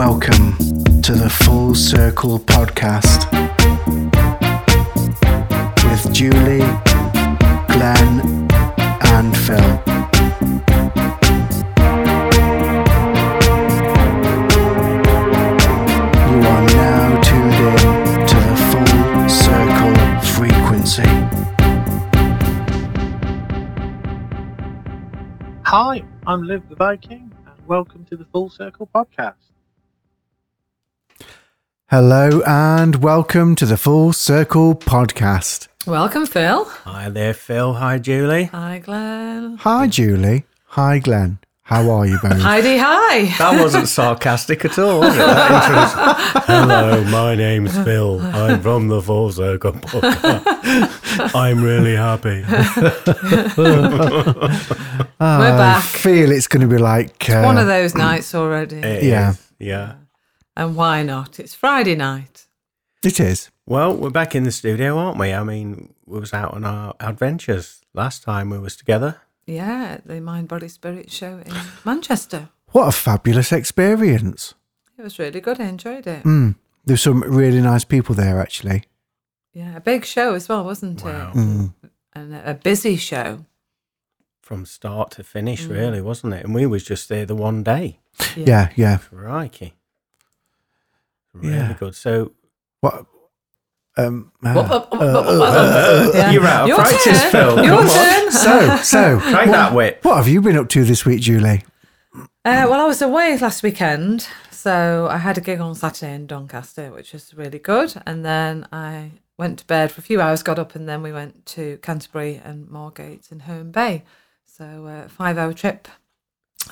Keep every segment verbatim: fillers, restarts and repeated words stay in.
Welcome to the Full Circle Podcast with Julie, Glenn, and Phil. You are now tuned in to the Full Circle frequency. Hi, I'm Liv the Viking, and welcome to the Full Circle Podcast. Hello and welcome to the Full Circle Podcast. Welcome, Phil. Hi there, Phil. Hi, Julie. Hi, Glenn. Hi, Julie. Hi, Glenn. How are you both? Heidi, hi. That wasn't sarcastic at all, was it? That Hello, my name's Phil. I'm from the Full Circle Podcast. I'm really happy. oh, We're back. I feel it's going to be like... It's uh, one of those nights already. It yeah. Is. Yeah. And why not? It's Friday night. It is. Well, we're back in the studio, aren't we? I mean, we was out on our adventures last time we was together. Yeah, at the Mind Body Spirit Show in Manchester. What a fabulous experience. It was really good. I enjoyed it. Mm. There were some really nice people there, actually. Yeah, a big show as well, wasn't wow. it? Mm. And a busy show. From start to finish, mm. really, wasn't it? And we was just there the one day. Yeah, yeah. yeah. Crikey. Really yeah. good. So, what? Um, uh, uh, uh, uh, yeah. You're out of Your practice, turn. Phil. Your turn. So, so try what, that whip. What have you been up to this week, Julie? Uh, well, I was away last weekend, so I had a gig on Saturday in Doncaster, which was really good. And then I went to bed for a few hours, got up, and then we went to Canterbury and Moorgate and Home Bay. So, a uh, five-hour trip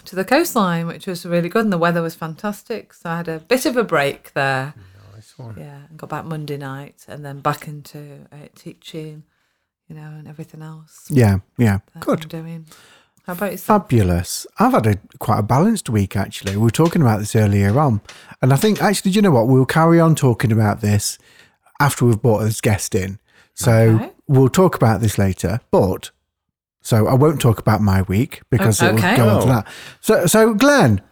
to the coastline, which was really good, and the weather was fantastic, so I had a bit of a break there. Nice one. Yeah, and got back Monday night and then back into uh, teaching, you know, and everything else. Yeah, yeah, good. I'm doing. How about yourself? Fabulous. I've had a quite a balanced week, actually. We were talking about this earlier on, and I think, actually, do you know what? We'll carry on talking about this after we've brought this guest in, so okay. we'll talk about this later, but... So I won't talk about my week because okay. it will go on to that. So, so Glenn,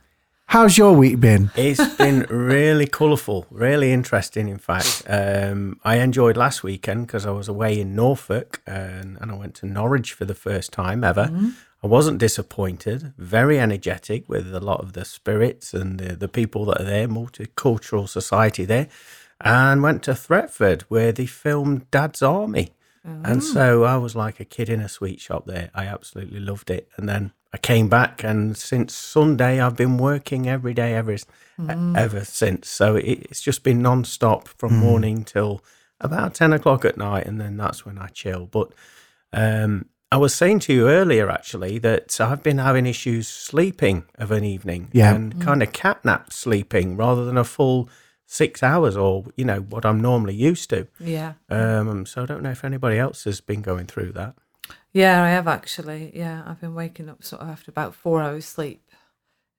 how's your week been? It's been really colourful, really interesting, in fact. Um, I enjoyed last weekend because I was away in Norfolk and, and I went to Norwich for the first time ever. Mm-hmm. I wasn't disappointed, very energetic with a lot of the spirits and the, the people that are there, multicultural society there, and went to Thetford where they filmed Dad's Army. And so I was like a kid in a sweet shop there. I absolutely loved it. And then I came back, and since Sunday, I've been working every day ever, mm. ever since. So it, it's just been non-stop from mm. morning till about ten o'clock at night, and then that's when I chill. But um, I was saying to you earlier, actually, that I've been having issues sleeping of an evening yeah. and mm. kind of catnap sleeping rather than a full six hours or, you know, what I'm normally used to. Yeah. Um, so I don't know if anybody else has been going through that. Yeah, I have actually. Yeah, I've been waking up sort of after about four hours sleep,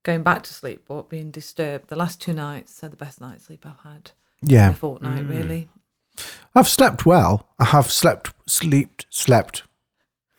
going back to sleep, but being disturbed. The last two nights are the best night's sleep I've had. Yeah. A fortnight, mm. really. I've slept well. I have slept, sleeped, slept.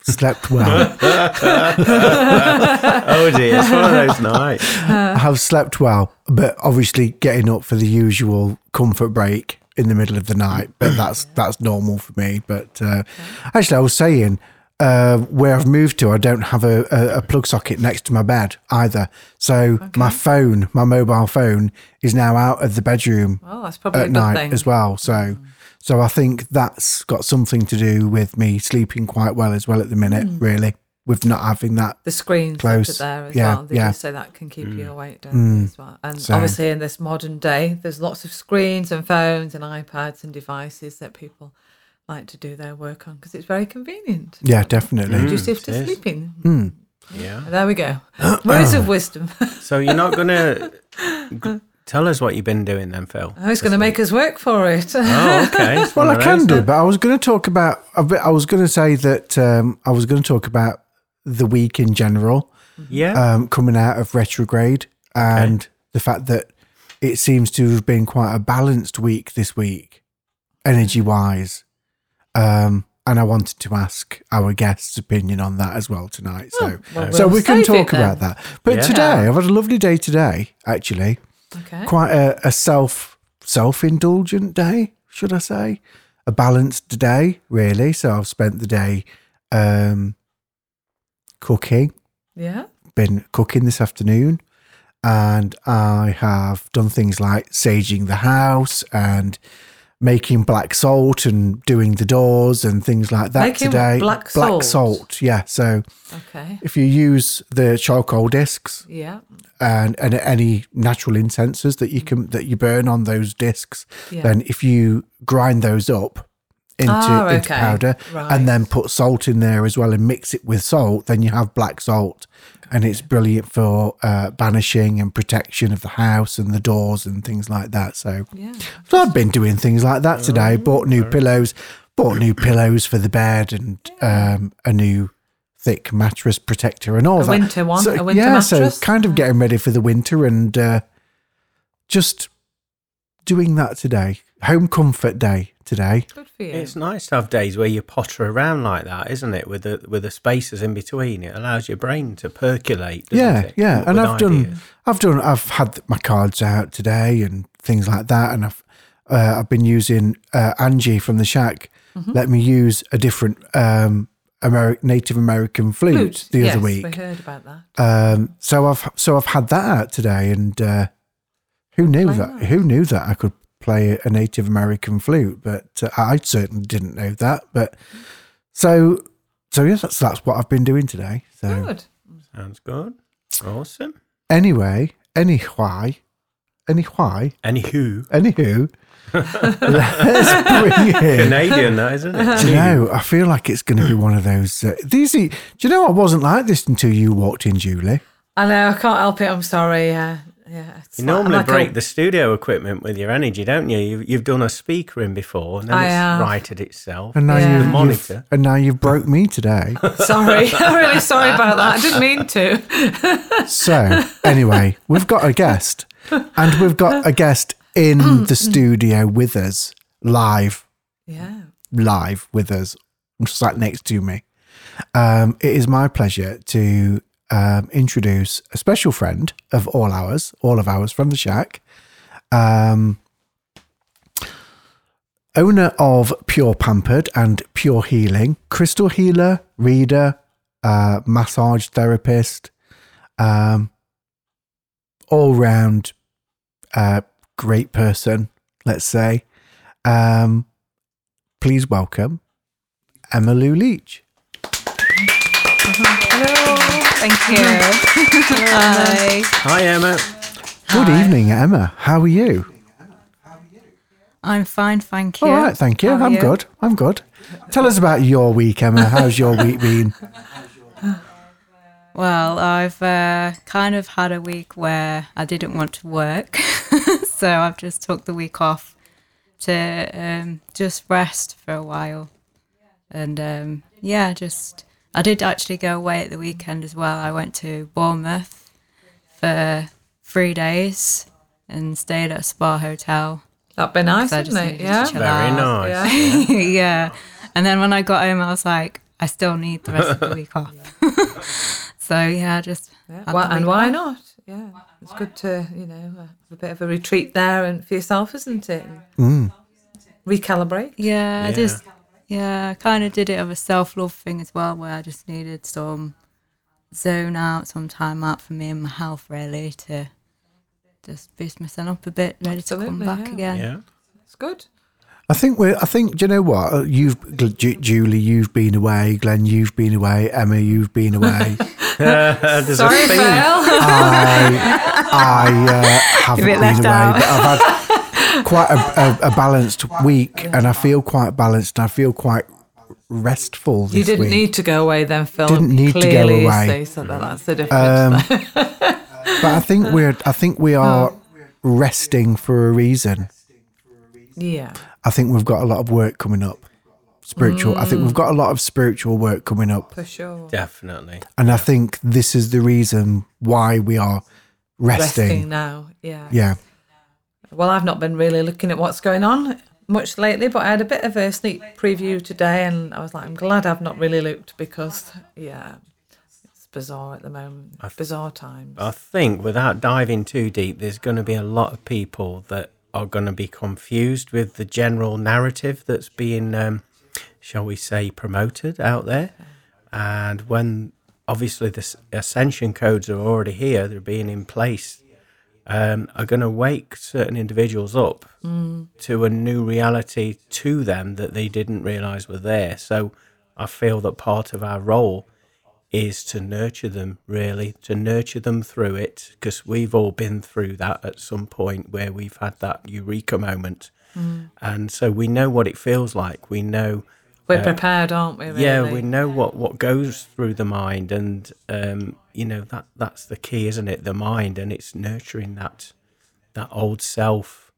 Slept well. Oh dear, it's one of those nights. I have slept well, but obviously getting up for the usual comfort break in the middle of the night, but that's yeah. that's normal for me. But uh, okay. actually, I was saying uh, where I've moved to, I don't have a, a, a plug socket next to my bed either. So okay. my phone, my mobile phone, is now out of the bedroom well, that's probably at a good night thing. As well. So. Mm. So I think that's got something to do with me sleeping quite well as well at the minute, mm. really, with not having that the screen close there as yeah, well. They yeah. So that can keep mm. you awake, don't mm. they, as well? And so. Obviously in this modern day, there's lots of screens and phones and iPads and devices that people like to do their work on because it's very convenient. Yeah, definitely. Conducive mm, to sleeping. Mm. Yeah. There we go. Words of wisdom. So you're not going to... Tell us what you've been doing then, Phil. Oh, he's going to make us work for it. Oh, okay. Well, I can do, but I was going to talk about, I was going to say that um, I was going to talk about the week in general. Yeah. Um, coming out of retrograde and okay. the fact that it seems to have been quite a balanced week this week, energy-wise. Um, and I wanted to ask our guest's opinion on that as well tonight. So, oh, well, so we'll we can talk about that. But yeah. today, I've had a lovely day today, actually. Okay. Quite a, a self, self-indulgent day, should I say. A balanced day, really. So I've spent the day um, cooking. Yeah. Been cooking this afternoon. And I have done things like saging the house and making black salt and doing the doors and things like that making today. Black salt. Black salt, yeah. So okay. If you use the charcoal discs, yeah, and, and any natural incenses that you can that you burn on those discs, yeah. Then if you grind those up into, oh, okay. into powder right. and then put salt in there as well and mix it with salt, then you have black salt. Okay. And it's brilliant for uh, banishing and protection of the house and the doors and things like that. So, yeah, so I've been doing things like that today. Oh, bought new sorry. pillows, bought new pillows for the bed and yeah. um, a new thick mattress protector and all a that. A winter one, so, a winter yeah, mattress. Yeah, so kind of getting ready for the winter and uh, just doing that today. Home comfort day today. Good for you. It's nice to have days where you potter around like that, isn't it? With the with the spaces in between, it allows your brain to percolate. Doesn't yeah, it? yeah. With and I've ideas. done, I've done, I've had my cards out today and things like that, and I've uh, I've been using uh, Angie from the shack. Mm-hmm. Let me use a different um, Ameri- Native American flute, flute. the yes, other week. Yes, we heard about that. Um, so I've so I've had that out today, and uh, who knew that? that? Who knew that I could play a Native American flute, but uh, I certainly didn't know that. But so, so yes, that's that's what I've been doing today. So good, sounds good, awesome. Anyway, any why, any why, any who, any who. Let's bring in Canadian, that isn't it? Do you know, I feel like it's going to be one of those. Uh, these, do you know, I wasn't like this until you walked in, Julie. I know, I can't help it. I'm sorry. Yeah. Uh, Yeah, you normally like break a, the studio equipment with your energy, don't you? You've, you've done a speaker in before, and then I it's have. righted itself. And now yeah. you the monitor, and now you've broke me today. Sorry, I'm really sorry about that. I didn't mean to. So anyway, we've got a guest, and we've got a guest in the studio with us, live. Yeah, live with us, sat next to me. Um, it is my pleasure to. Um, introduce a special friend of all ours, all of ours from the shack, um, owner of Pure Pampered and Pure Healing, crystal healer, reader, uh, massage therapist, um, all round uh, great person, let's say. Um, please welcome Emma Lou Leach. Hello. Thank you. Hi. Hi, Emma. Hi. Good evening, Emma. How are you? I'm fine, thank you. All right, thank you. How I'm you? good. I'm good. Tell us about your week, Emma. How's your week been? Well, I've uh, kind of had a week where I didn't want to work, so I've just took the week off to um, just rest for a while. And um, yeah, just... I did actually go away at the weekend as well. I went to Bournemouth for three days and stayed at a spa hotel. That'd be nice, isn't it? Yeah. Very out. nice. Yeah. yeah. And then when I got home, I was like, I still need the rest of the week off. So, yeah, just... Yeah. Well, and why off. not? Yeah. It's good to, you know, have a bit of a retreat there and for yourself, isn't it? Mm. Recalibrate. Yeah, yeah. I just... Yeah, I kind of did it of a self-love thing as well, where I just needed some zone out, some time out for me and my health, really, to just boost myself up a bit, ready Absolutely, to come back yeah. again. Yeah, it's good. I think we're. I think do you know what you've, Julie. You've been away, Glenn. You've been away, Emma. You've been away. uh, there's Sorry, a thing. I, I uh, haven't been away, out. but I've had. Quite a, a, a balanced week, and I feel quite balanced. And I feel quite restful. This you didn't week. need to go away then, Phil. Didn't need Clearly to go away. So that, that's the difference. Um, but I think we're. I think we are resting for a reason. Yeah. I think we've got a lot of work coming up. Spiritual. Mm. I think we've got a lot of spiritual work coming up. For sure. Definitely. And I think this is the reason why we are resting, resting now. Yeah. Yeah. Well, I've not been really looking at what's going on much lately, but I had a bit of a sneak preview today and I was like, I'm glad I've not really looked because, yeah, it's bizarre at the moment. I th- bizarre times. I think without diving too deep, there's going to be a lot of people that are going to be confused with the general narrative that's being, um, shall we say, promoted out there. And when obviously the ascension codes are already here, they're being in place, um, are going to wake certain individuals up mm. to a new reality to them that they didn't realise were there. So I feel that part of our role is to nurture them, really, to nurture them through it, because we've all been through that at some point where we've had that eureka moment. Mm. And so we know what it feels like. We know... We're uh, prepared, aren't we, really? Yeah, we know what, what goes through the mind. And, um, you know, that that's the key, isn't it? The mind, and it's nurturing that that old self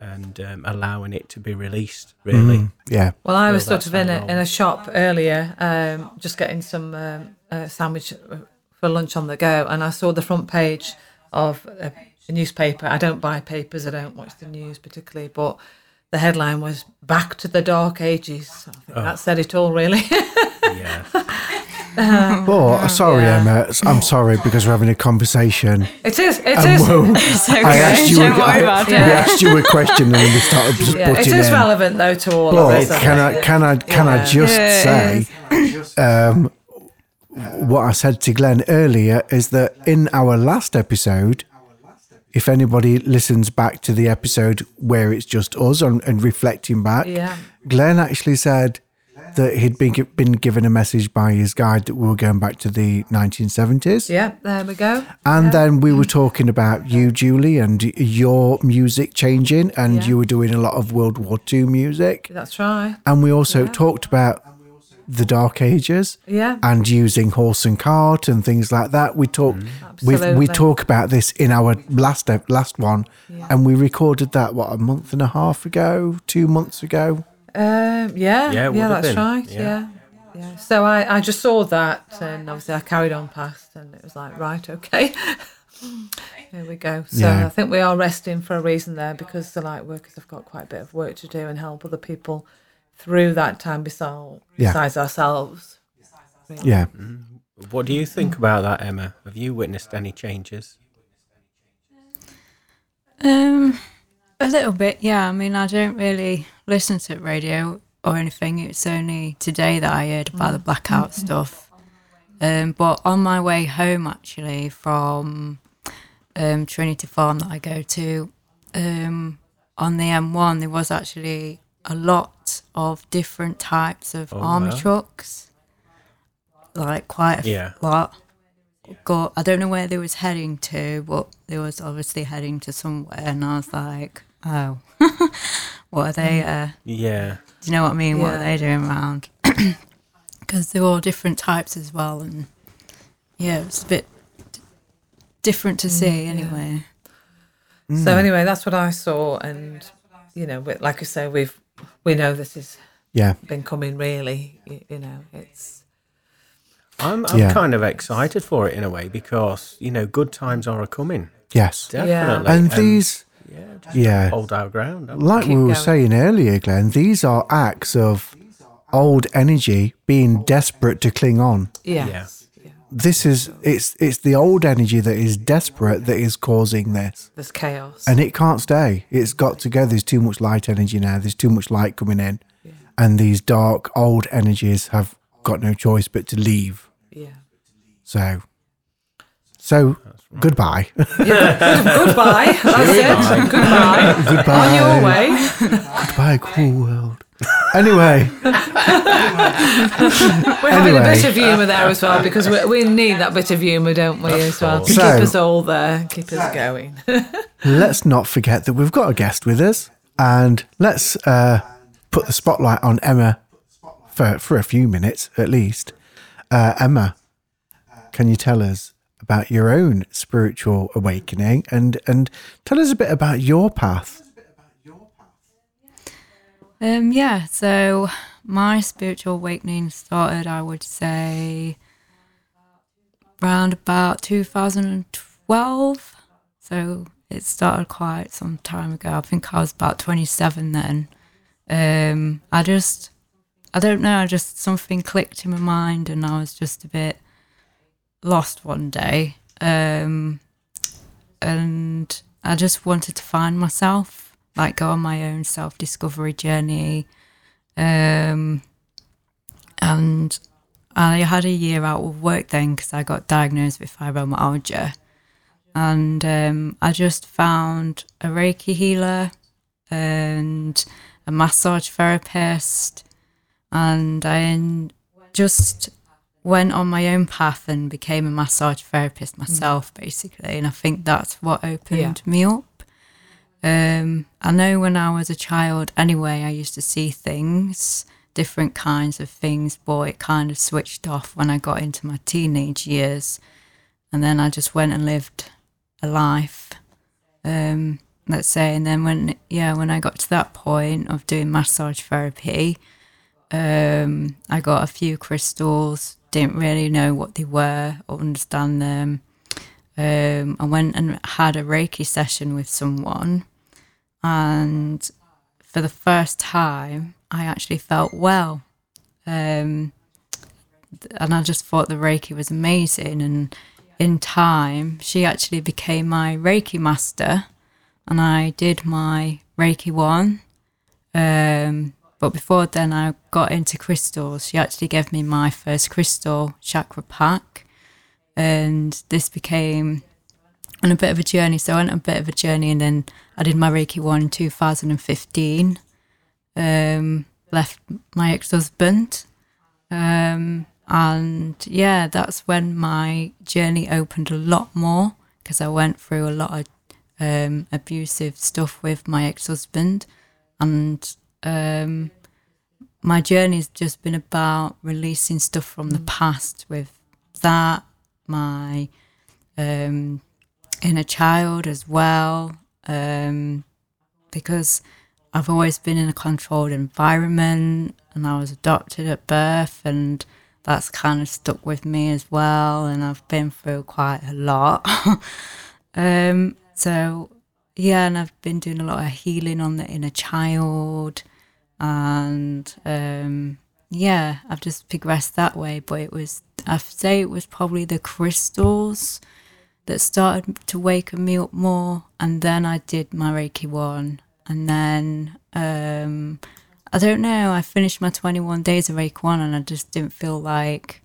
and um, allowing it to be released, really. Mm, yeah. Well, I was sort of in a, in a shop earlier, um, just getting some um, uh, sandwich for lunch on the go, and I saw the front page of a, a newspaper. I don't buy papers, I don't watch the news particularly, but the headline was, Back to the Dark Ages. I think oh. that said it all, really. Yeah. Um, but sorry, yeah. Emma, I'm sorry because we're having a conversation. It is, it and is. We'll, it's okay. I asked you, Don't a, worry I, about I, it. We asked you a question and then we started just yeah, butting in. It is in. relevant though to all but of us. Can I, can I, can yeah. I just yeah, say um, what I said to Glenn earlier is that in our last episode, if anybody listens back to the episode where it's just us and, and reflecting back, yeah. Glenn actually said that he'd been been given a message by his guide that we were going back to the nineteen seventies. Yeah, there we go. And yeah. then we were talking about you, Julie, and your music changing, and yeah. you were doing a lot of World War Two music. That's right. And we also yeah. talked about the Dark Ages yeah. and using horse and cart and things like that. We talk, mm. we talk about this in our last last one, yeah. and we recorded that, what, a month and a half ago, two months ago? Um, yeah, yeah, yeah that's been. right, yeah. yeah, yeah. So I, I just saw that, and obviously I carried on past, and it was like, right, okay, here we go. So yeah. I think we are resting for a reason there, because the light workers have got quite a bit of work to do and help other people through that time besides, yeah. besides ourselves. Really. Yeah. What do you think about that, Emma? Have you witnessed any changes? Um... A little bit, yeah. I mean, I don't really listen to radio or anything. It's only today that I heard about the blackout stuff. Um, but on my way home, actually, from um, Trinity Farm that I go to, um, on the M one, there was actually a lot of different types of oh, army wow. trucks. Like, quite a yeah. lot. Got, I don't know where they was heading to, but they was obviously heading to somewhere, and I was like, oh, what are they? Uh, yeah. Do you know what I mean? Yeah. What are they doing around? Because they're all different types as well. And yeah, it's a bit d- different to mm, see anyway. Yeah. Mm. So anyway, that's what I saw. And, you know, like I say, we've, we know this has yeah. been coming really, you, you know, it's. I'm, I'm yeah. kind of excited for it in a way because, you know, good times are a-coming. Yes. Definitely. Yeah. And these... And, yeah. yeah. Hold our ground. Like we, we were going. saying earlier, Glenn, these are acts of old energy being desperate to cling on. Yes. Yeah. This is... It's it's the old energy that is desperate that is causing this. This chaos. And it can't stay. It's got to go. There's too much light energy now. There's too much light coming in. Yeah. And these dark, old energies have got no choice but to leave. Yeah. So, so right. goodbye. Yeah, good, goodbye. That's it. Goodbye. Goodbye. On your way. Goodbye, cruel world. Anyway. We're having anyway. a bit of humour there as well because we, we need that bit of humour, don't we, as well? To so, keep us all there, keep us going. Let's not forget that we've got a guest with us, and let's uh, put the spotlight on Emma for for a few minutes at least. Uh, Emma, can you tell us about your own spiritual awakening and, and tell us a bit about your path? Um, yeah, so my spiritual awakening started, I would say, around about two thousand twelve. So it started quite some time ago. I think I was about twenty-seven then. Um, I just... I don't know, just something clicked in my mind, and I was just a bit lost one day, um, and I just wanted to find myself, like go on my own self-discovery journey, um, and I had a year out of work then because I got diagnosed with fibromyalgia, and um, I just found a Reiki healer and a massage therapist, and I just went on my own path and became a massage therapist myself, mm. basically, and I think that's what opened yeah. me up. Um, I know when I was a child anyway, I used to see things, different kinds of things, but it kind of switched off when I got into my teenage years, and then I just went and lived a life, um, let's say, and then when, yeah, when I got to that point of doing massage therapy, um, I got a few crystals, didn't really know what they were or understand them. Um, I went and had a Reiki session with someone, and for the first time I actually felt well, um, and I just thought the Reiki was amazing, and in time she actually became my Reiki master, and I did my Reiki one, um, but before then I got into crystals. She actually gave me my first crystal chakra pack, and this became on a bit of a journey. So I went on a bit of a journey, and then I did my Reiki one in two thousand fifteen, um, left my ex-husband, um, and yeah, that's when my journey opened a lot more, because I went through a lot of um, abusive stuff with my ex-husband, and Um, my journey's just been about releasing stuff from the past with that, my um, inner child as well, um, because I've always been in a controlled environment, and I was adopted at birth, and that's kind of stuck with me as well, and I've been through quite a lot. um, so yeah, and I've been doing a lot of healing on the inner child. And um, yeah, I've just progressed that way. But it was, I'd say it was probably the crystals that started to waken me up more. And then I did my Reiki one. And then, um, I don't know, I finished my twenty-one days of Reiki one, and I just didn't feel like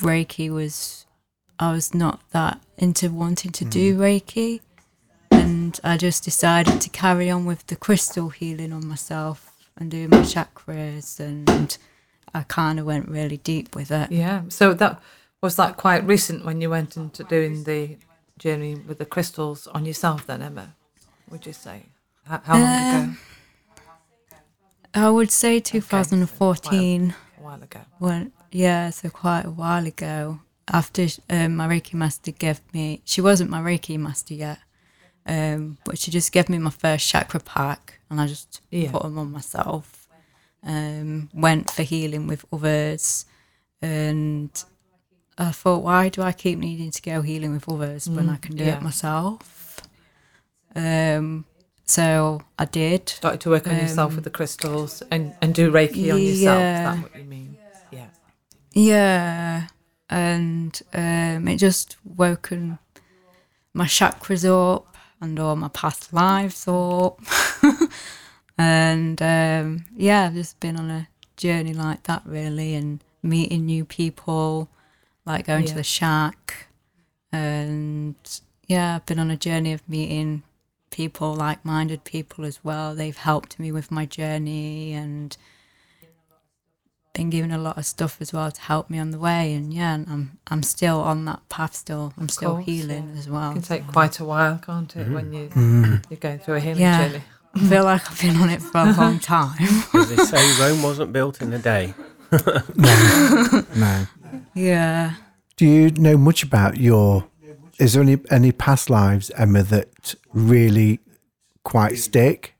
Reiki was, I was not that into wanting to mm. do Reiki. And I just decided to carry on with the crystal healing on myself and doing my chakras, and I kind of went really deep with it. Yeah, so that was that quite recent when you went into doing the journey with the crystals on yourself then, Emma, would you say? How, how long um, ago? I would say two thousand fourteen. Okay, so a while, a while ago. When, yeah, so quite a while ago. After um, my Reiki master gave me... She wasn't my Reiki master yet. Um, but she just gave me my first chakra pack, and I just yeah. put them on myself, um, went for healing with others, and I thought, why do I keep needing to go healing with others mm, when I can do yeah. it myself? Um, so I did. Started to work on um, yourself with the crystals and, and do Reiki yeah, on yourself, is that what you mean? Yeah. Yeah, and um, it just woken my chakras up, and all my past lives up. And um, yeah, I've just been on a journey like that really, and meeting new people, like going yeah. to the shack, and yeah, I've been on a journey of meeting people, like-minded people as well. They've helped me with my journey, and been given a lot of stuff as well to help me on the way, and yeah, and I'm I'm still on that path still. I'm of still course, healing yeah. as well. It can take quite a while, can't it, mm. when you, mm. you're going through a healing yeah. journey. I feel like I've been on it for a long time. As they say, Rome wasn't built in a day. no. no. Yeah. Do you know much about your, is there any, any past lives, Emma, that really quite stick,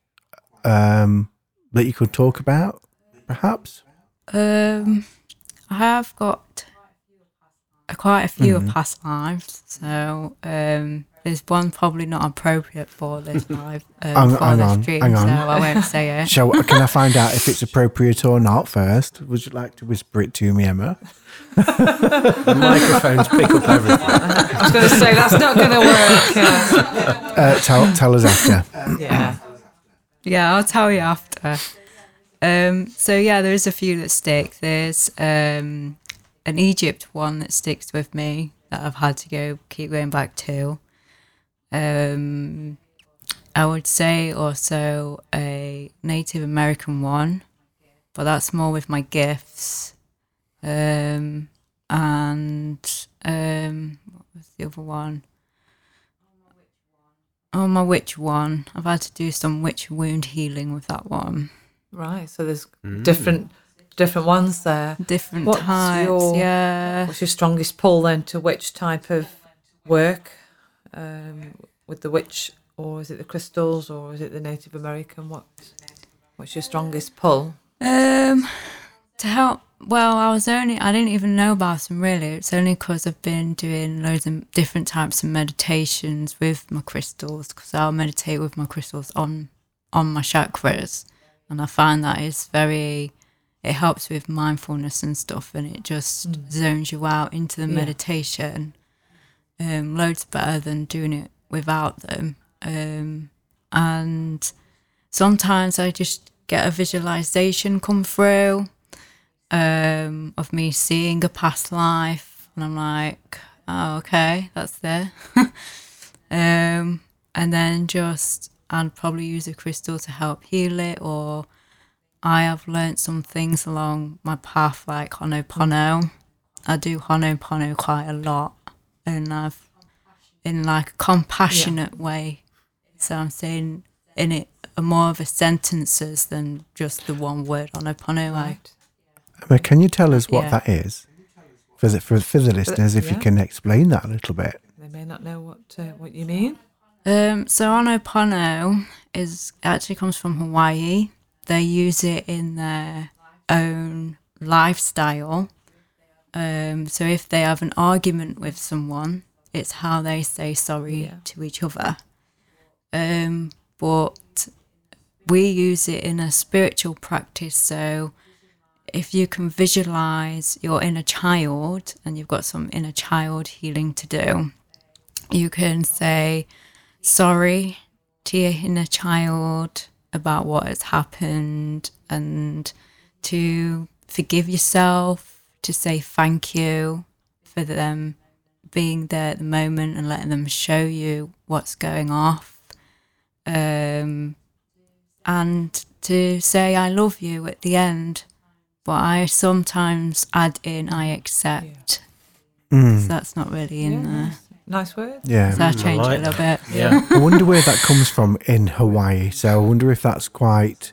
um, that you could talk about, perhaps? Um, I have got a, quite a few mm-hmm. past lives, so um, There's one probably not appropriate for this live, um, hang, for hang this on, stream, hang on. So I won't say it. Shall, can I find out if it's appropriate or not first? Would you like to whisper it to me, Emma? The microphones pick up everything. I was going to say, that's not going to work. Yeah. Uh, tell, tell us after. Yeah. Yeah, I'll tell you after. Um, so, yeah, there is a few that stick. There's um, an Egypt one that sticks with me that I've had to go keep going back to. Um, I would say also a Native American one, but that's more with my gifts. Um, and um, what was the other one? Oh, my witch one. I've had to do some witch wound healing with that one. Right. So there's mm. different different ones there. Different what's types. Your, yeah. What's your strongest pull then to which type of work? Um, with the witch, or is it the crystals, or is it the Native American? What, what's your strongest pull? Um, to help. Well, I was only I didn't even know about them really. It's only because I've been doing loads of different types of meditations with my crystals. Because I'll meditate with my crystals on on my chakras, and I find that it's very. It helps with mindfulness and stuff, and it just mm. zones you out into the yeah. meditation. Um, loads better than doing it without them. Um, and sometimes I just get a visualization come through um, of me seeing a past life, and I'm like, oh, okay, that's there. um, and then just, I'd probably use a crystal to help heal it, or I have learnt some things along my path, like Honopono. I do Honopono quite a lot. And I've, in like a compassionate yeah. way, so I'm saying in it more of a sentences than just the one word on a Honopono. Right. Emma, can you tell us what yeah. that is? For the, for, for the listeners, if yeah. you can explain that a little bit. They may not know what uh, what you mean. Um, so Honopono is actually comes from Hawaii. They use it in their own lifestyle. Um, so if they have an argument with someone, it's how they say sorry yeah. to each other. Um, but we use it in a spiritual practice. So if you can visualize your inner child and you've got some inner child healing to do, you can say sorry to your inner child about what has happened and to forgive yourself. To say thank you for them being there at the moment and letting them show you what's going off. Um, and to say I love you at the end. But I sometimes add in I accept. Yeah. Mm. So that's not really in yeah, there. Nice, nice word. Yeah. So I changed it a little bit. Yeah. I wonder where that comes from in Hawaii. So I wonder if that's quite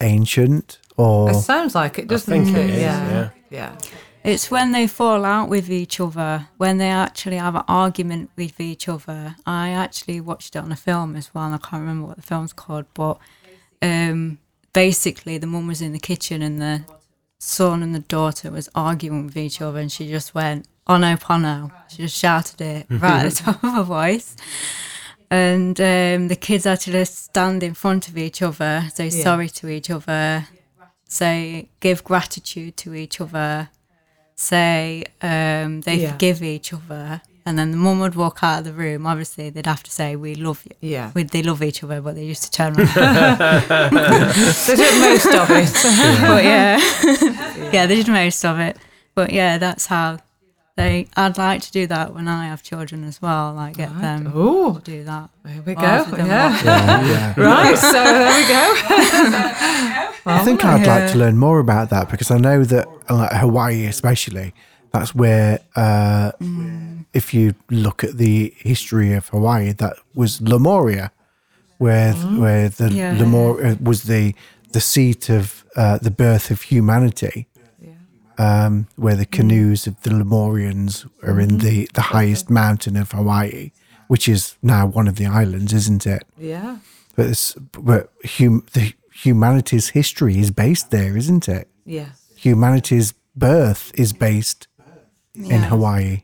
ancient or... It sounds like it, doesn't I think it? it is, yeah. yeah. Yeah, it's when they fall out with each other, when they actually have an argument with each other. I actually watched it on a film as well, and I can't remember what the film's called, but um, basically the mum was in the kitchen and the son and the daughter was arguing with each other, and she just went, Honopono. She just shouted it right at the top of her voice. And um, the kids actually stand in front of each other, say yeah. sorry to each other. Say, give gratitude to each other, say um, they yeah. forgive each other, and then the mum would walk out of the room. Obviously, they'd have to say, we love you. Yeah. We'd, they love each other, but they used to turn around. They did most of it. Yeah. But yeah. yeah. yeah, they did most of it. But yeah, that's how they, I'd like to do that when I have children as well, like get right. them Ooh. to do that. There we go. Yeah. Yeah, yeah. Right, so there we go. Well, I think I'd yeah. like to learn more about that, because I know that like Hawaii especially, that's where uh, mm. if you look at the history of Hawaii, that was Lemuria, where mm. where the yeah. Lemuria was the the seat of uh, the birth of humanity, yeah. um, where the canoes of the Lemurians are in the, the highest mountain of Hawaii, which is now one of the islands, isn't it? Yeah. But, it's, but hum, the humanity's history is based there, isn't it? Yes. Humanity's birth is based yeah. in Hawaii,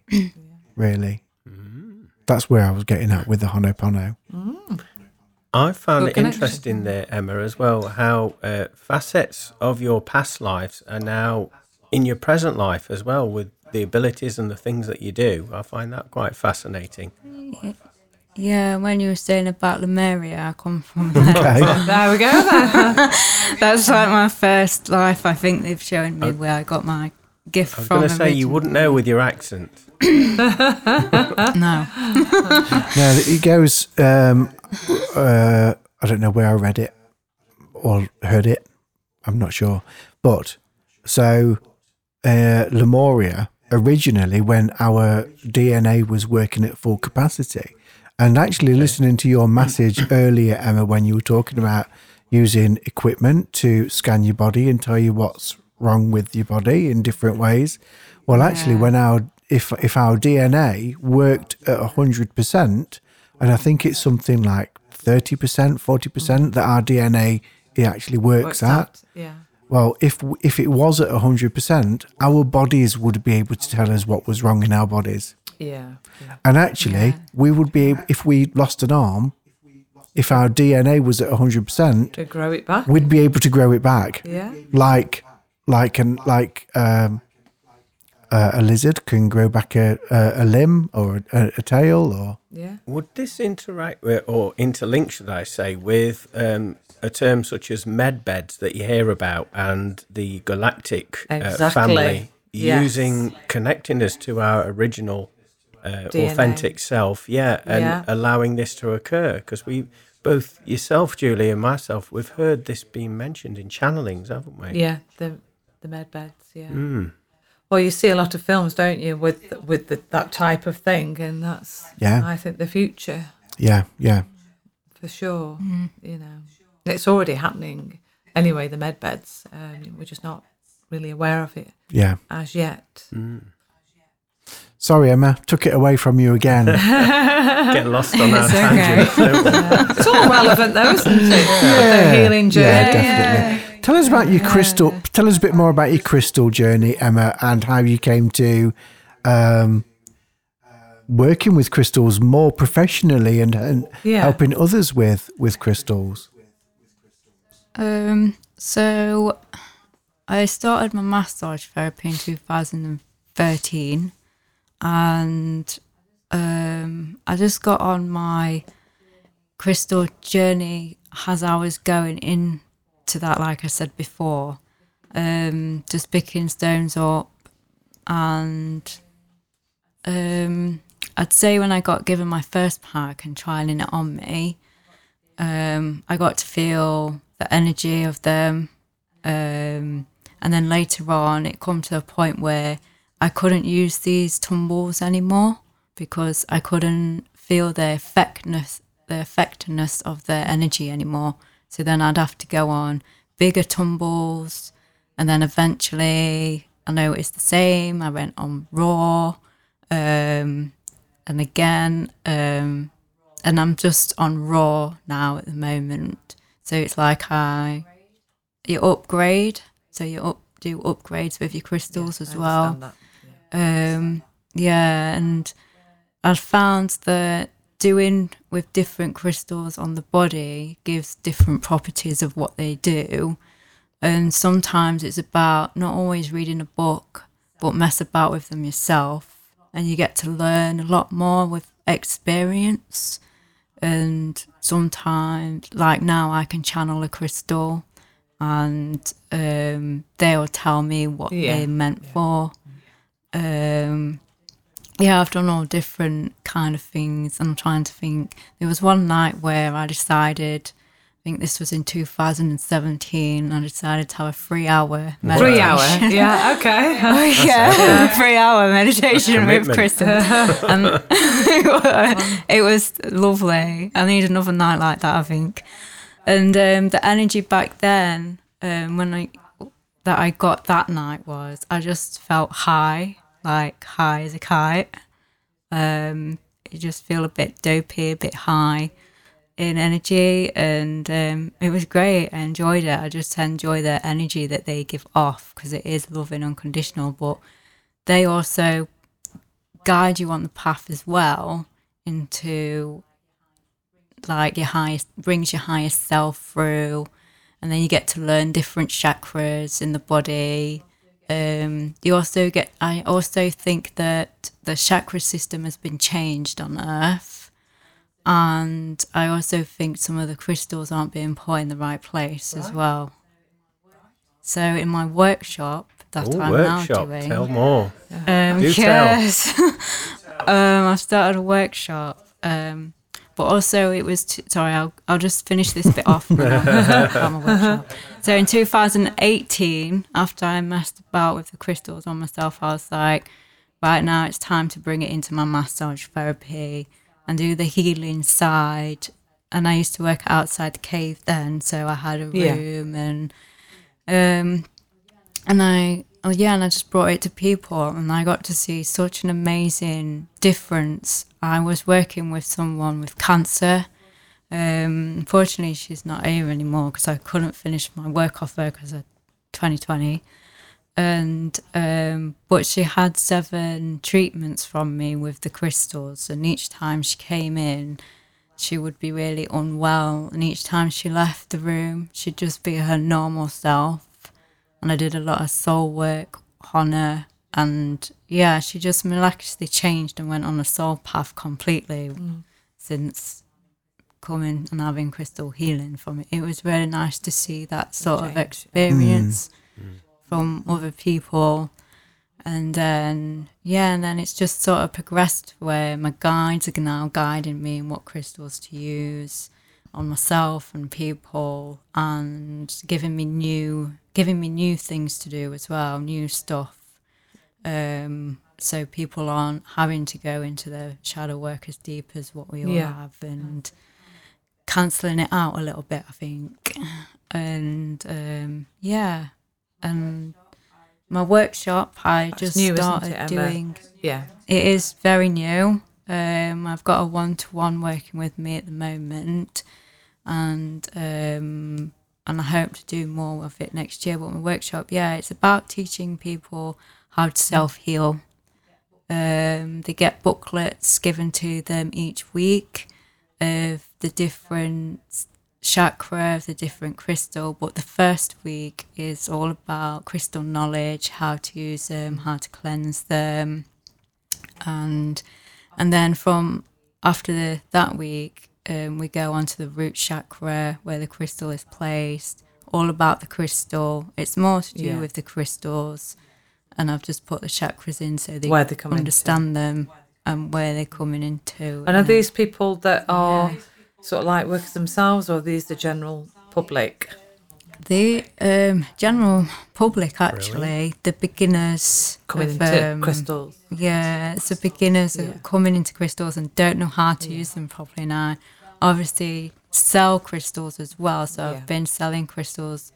really. Mm-hmm. That's where I was getting at with the Honopono. Mm. I found it interesting there, Emma, as well, how uh, facets of your past lives are now in your present life as well, with the abilities and the things that you do. I find that quite fascinating. Yeah, when you were saying about Lemuria, I come from there. Okay. There we go. That's like my first life, I think they've shown me I, where I got my gift from. I was going to say, you wouldn't know with your accent. No. No, it goes... Um, Uh, I don't know where I read it or heard it. I'm not sure. But so uh, Lemuria, originally when our D N A was working at full capacity, and actually listening to your message earlier, Emma, when you were talking about using equipment to scan your body and tell you what's wrong with your body in different ways. Well, actually, yeah. when our if if our D N A worked at one hundred percent, and I think it's something like thirty percent, forty percent that our D N A it actually works, works at. Out, yeah. Well, if if it was at one hundred percent, our bodies would be able to tell us what was wrong in our bodies. Yeah. yeah. And actually, yeah. we would be able, if we lost an arm, if our D N A was at one hundred percent, to grow it back. We'd be able to grow it back. Yeah. Like like an like um Uh, a lizard can grow back a, a, a limb or a, a tail, or yeah. Would this interact with, or interlink, should I say, with um, a term such as med beds that you hear about, and the galactic exactly. uh, family yes. using connecting us to our original uh, authentic self, yeah, and yeah. allowing this to occur? Because we both, yourself, Julie, and myself, we've heard this being mentioned in channelings, haven't we? Yeah, the the med beds, yeah. Mm. Well, you see a lot of films, don't you, with with the, that type of thing, and that's, yeah. I think, the future. Yeah, yeah. For sure, mm. you know. It's already happening. Anyway, the med beds, um, we're just not really aware of it yeah. as yet. Mm. Sorry, Emma, took it away from you again. Get lost on our tangent. Okay. yeah. It's all relevant, though, isn't it? Yeah. The healing journey. Yeah, definitely. Yeah. Tell us about your crystal. Tell us a bit more about your crystal journey, Emma, and how you came to um, working with crystals more professionally and, and yeah. helping others with with crystals. Um. So, I started my massage therapy in two thousand thirteen, and um, I just got on my crystal journey as I was going in. To that, like I said before, um, just picking stones up, and um, I'd say when I got given my first pack and trialing it on me, um, I got to feel the energy of them, um, and then later on it come to a point where I couldn't use these tumbles anymore because I couldn't feel the effectiveness, the effectiveness of their energy anymore. So then I'd have to go on bigger tumbles, and then eventually I noticed the same. I went on raw, um, and again, um, and I'm just on raw now at the moment. So it's like I, you upgrade, so you up, do upgrades with your crystals yeah, as well. Yeah. Um, yeah, and I found that doing with different crystals on the body gives different properties of what they do, and sometimes it's about not always reading a book but mess about with them yourself, and you get to learn a lot more with experience. And sometimes, like now, I can channel a crystal and um, they'll tell me what yeah. they meant yeah. for um Yeah, I've done all different kind of things. I'm trying to think. There was one night where I decided, I think this was in two thousand seventeen, I decided to have a three-hour meditation. Three hour? Yeah, okay. oh, yeah, three-hour meditation with Kristen. and it was lovely. I need another night like that, I think. And um, the energy back then, um, when I that I got that night was, I just felt high. Like high as a kite. Um, you just feel a bit dopey, a bit high in energy, and um, it was great. I enjoyed it. I just enjoy the energy that they give off, because it is loving, unconditional, but they also guide you on the path as well into like your highest, brings your highest self through, and then you get to learn different chakras in the body. Um, you also get, I also think that the chakra system has been changed on Earth, and I also think some of the crystals aren't being put in the right place as well. So in my workshop that Ooh, I'm workshop. now doing, tell more. Um, Do yes, tell. um, I've started a workshop. Um, But also it was, t- sorry, I'll I'll just finish this bit off. So in two thousand eighteen, after I messed about with the crystals on myself, I was like, right, now it's time to bring it into my massage therapy and do the healing side. And I used to work outside the cave then, so I had a room yeah. and um, and I, oh yeah, and I just brought it to people, and I got to see such an amazing difference. I was working with someone with cancer. Um, unfortunately, she's not here anymore because I couldn't finish my work off her because of twenty twenty. And um, but she had seven treatments from me with the crystals, and each time she came in, she would be really unwell. And each time she left the room, she'd just be her normal self. And I did a lot of soul work on her. And yeah, she just miraculously changed and went on a soul path completely mm. since coming and having crystal healing from it. It was really nice to see that sort of experience mm. from other people. And then, yeah, and then it's just sort of progressed where my guides are now guiding me in what crystals to use on myself and people, and giving me new giving me new things to do as well, new stuff. Um, so people aren't having to go into the shadow work as deep as what we all yeah. have, and cancelling it out a little bit, I think. And um, yeah, and my workshop, I That's just new, started isn't it, Emma? doing. Yeah, it is very new. Um, I've got a one-to-one working with me at the moment, and um, and I hope to do more of it next year. But my workshop, yeah, it's about teaching people how to self-heal. Um, they get booklets given to them each week of the different chakra, of the different crystal. But the first week is all about crystal knowledge, how to use them, how to cleanse them, and... And then from after the, that week, um, we go on to the root chakra where the crystal is placed, all about the crystal. It's more to do yeah. with the crystals. And I've just put the chakras in so they, they understand into. them and where they're coming into. And are these people that are sort of light workers themselves, or are these the general public? The um, general public, actually, really? the beginners coming of, into um, crystals. Yeah, it's the beginners yeah. coming into crystals and don't know how to yeah. use them properly. Now, obviously, sell crystals as well. So yeah. I've been selling crystals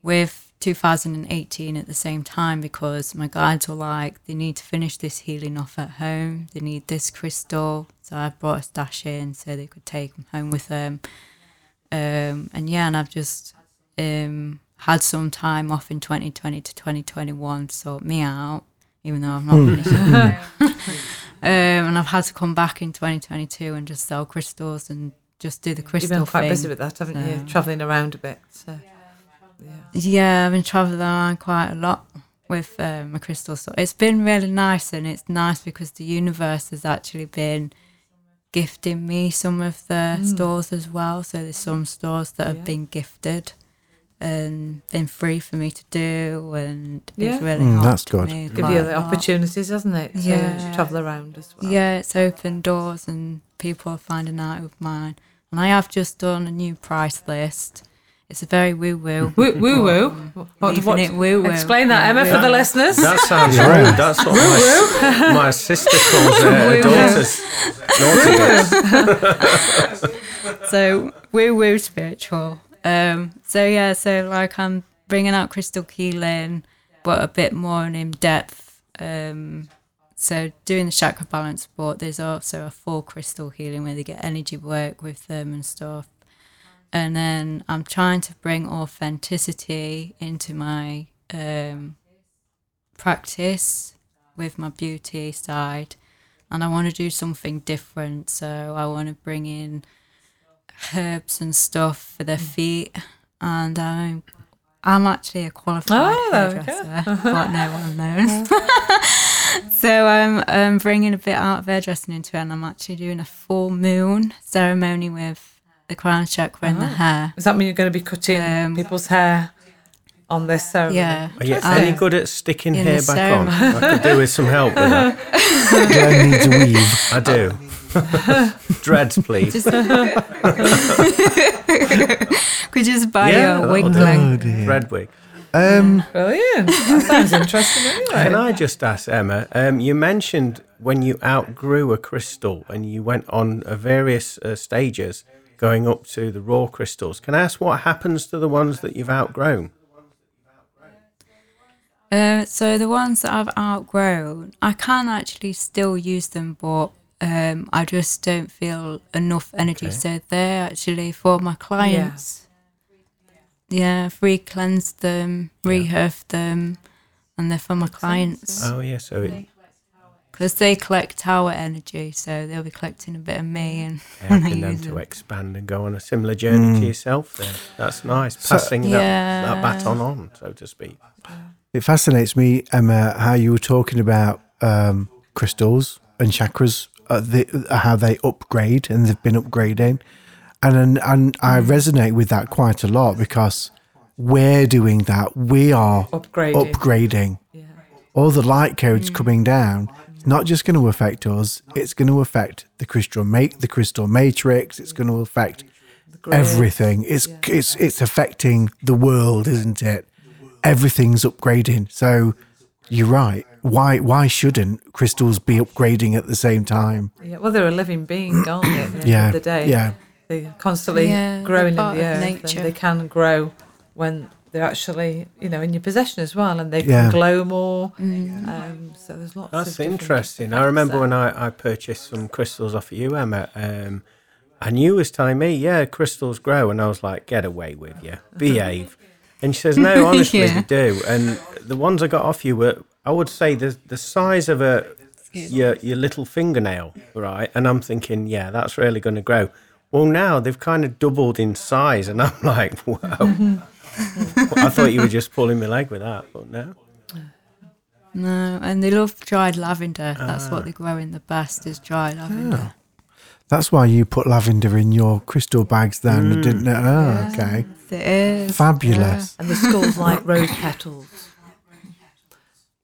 with two thousand eighteen at the same time, because my guides were like, they need to finish this healing off at home. They need this crystal. So I brought a stash in so they could take them home with them. Um, and yeah, and I've just. Um, had some time off in twenty twenty to twenty twenty-one to sort me out, even though I'm not finished. um, and I've had to come back in twenty twenty-two and just sell crystals and just do the crystal thing. You've been quite thing. busy with that, haven't so. you? Travelling around a bit. So. Yeah. yeah, I've been travelling around quite a lot with uh, my crystals. So it's been really nice, and it's nice because the universe has actually been gifting me some of the mm. stores as well. So there's some stores that yeah. have been gifted and been free for me to do, and yeah. it's really mm, that's good. Give you the opportunities, hasn't it? To yeah. travel around as well. Yeah, it's open doors, and people are finding out of mine. And I have just done a new price list. It's a very woo woo woo woo woo. Explain that, Emma, yeah. for the listeners. That sounds rude. That's what my, my sister calls her daughters. Woo woo. So woo woo spiritual. Um, so yeah, so like I'm bringing out crystal healing, but a bit more in depth. Um, so doing the chakra balance, but there's also a full crystal healing where they get energy work with them and stuff. And then I'm trying to bring authenticity into my um, practice with my beauty side. and I want to do something different. So I want to bring in herbs and stuff for their feet, and I'm I'm actually a qualified oh, hairdresser, okay. but no one knows. So I'm, I'm bringing a bit out of hairdressing into it, and I'm actually doing a full moon ceremony with the crown chakra oh. and the hair. Does that mean you're going to be cutting um, people's hair on this ceremony? Yeah. Are you um, any good at sticking hair back ceremony. on? I could do with some help with that. I need to weave. I do. Dreads, please. Just, could you just buy yeah. a wig oh, length? Dear. Red wig. Um, Brilliant. That sounds interesting anyway. Can I just ask, Emma, um, you mentioned when you outgrew a crystal and you went on uh, various uh, stages going up to the raw crystals. Can I ask what happens to the ones that you've outgrown? Uh, so the ones that I've outgrown, I can actually still use them, but um, I just don't feel enough energy. Okay. So they're actually for my clients. Yeah. Yeah, I've re-cleansed them, yeah. re-herfed them, and they're for my clients. Oh, yeah, so it... Because they collect our energy, so they'll be collecting a bit of me and helping when I use them. to expand and go on a similar journey mm. to yourself then. That's nice, so, passing yeah. that, that baton on, so to speak. It fascinates me, Emma, how you were talking about um, crystals and chakras, uh, the, how they upgrade and they've been upgrading. And, and and I resonate with that quite a lot because we're doing that. We are upgrading. upgrading. Yeah. All the light codes mm. coming down. It's not just going to affect us. It's going to affect the crystal make the crystal matrix. It's going to affect everything. It's yeah. it's it's affecting the world, isn't it? Everything's upgrading. So you're right. Why why shouldn't crystals be upgrading at the same time? Yeah. Well, they're a living being, aren't they? At the end yeah. of the day. Yeah. They're constantly yeah, growing in the earth, and they can grow when they're actually, you know, in your possession as well, and they can yeah. glow more. Mm. Um, so there's lots. That's of interesting. I remember there. when I, I purchased some crystals off of you, Emma. Um, I knew as time me, yeah, crystals grow, and I was like, get away with you, behave. And she says, no, honestly, yeah. they do. And the ones I got off you were, I would say, the the size of a your your little fingernail, right? And I'm thinking, yeah, that's really going to grow. Well, now they've kind of doubled in size, and I'm like, wow. I thought you were just pulling my leg with that, but no. No, and they love dried lavender. Ah. That's what they grow in the best is dry lavender. Oh. That's why you put lavender in your crystal bags then, mm. didn't it? Oh, yeah, okay. It is. Fabulous. Yeah. And the skulls like rose petals.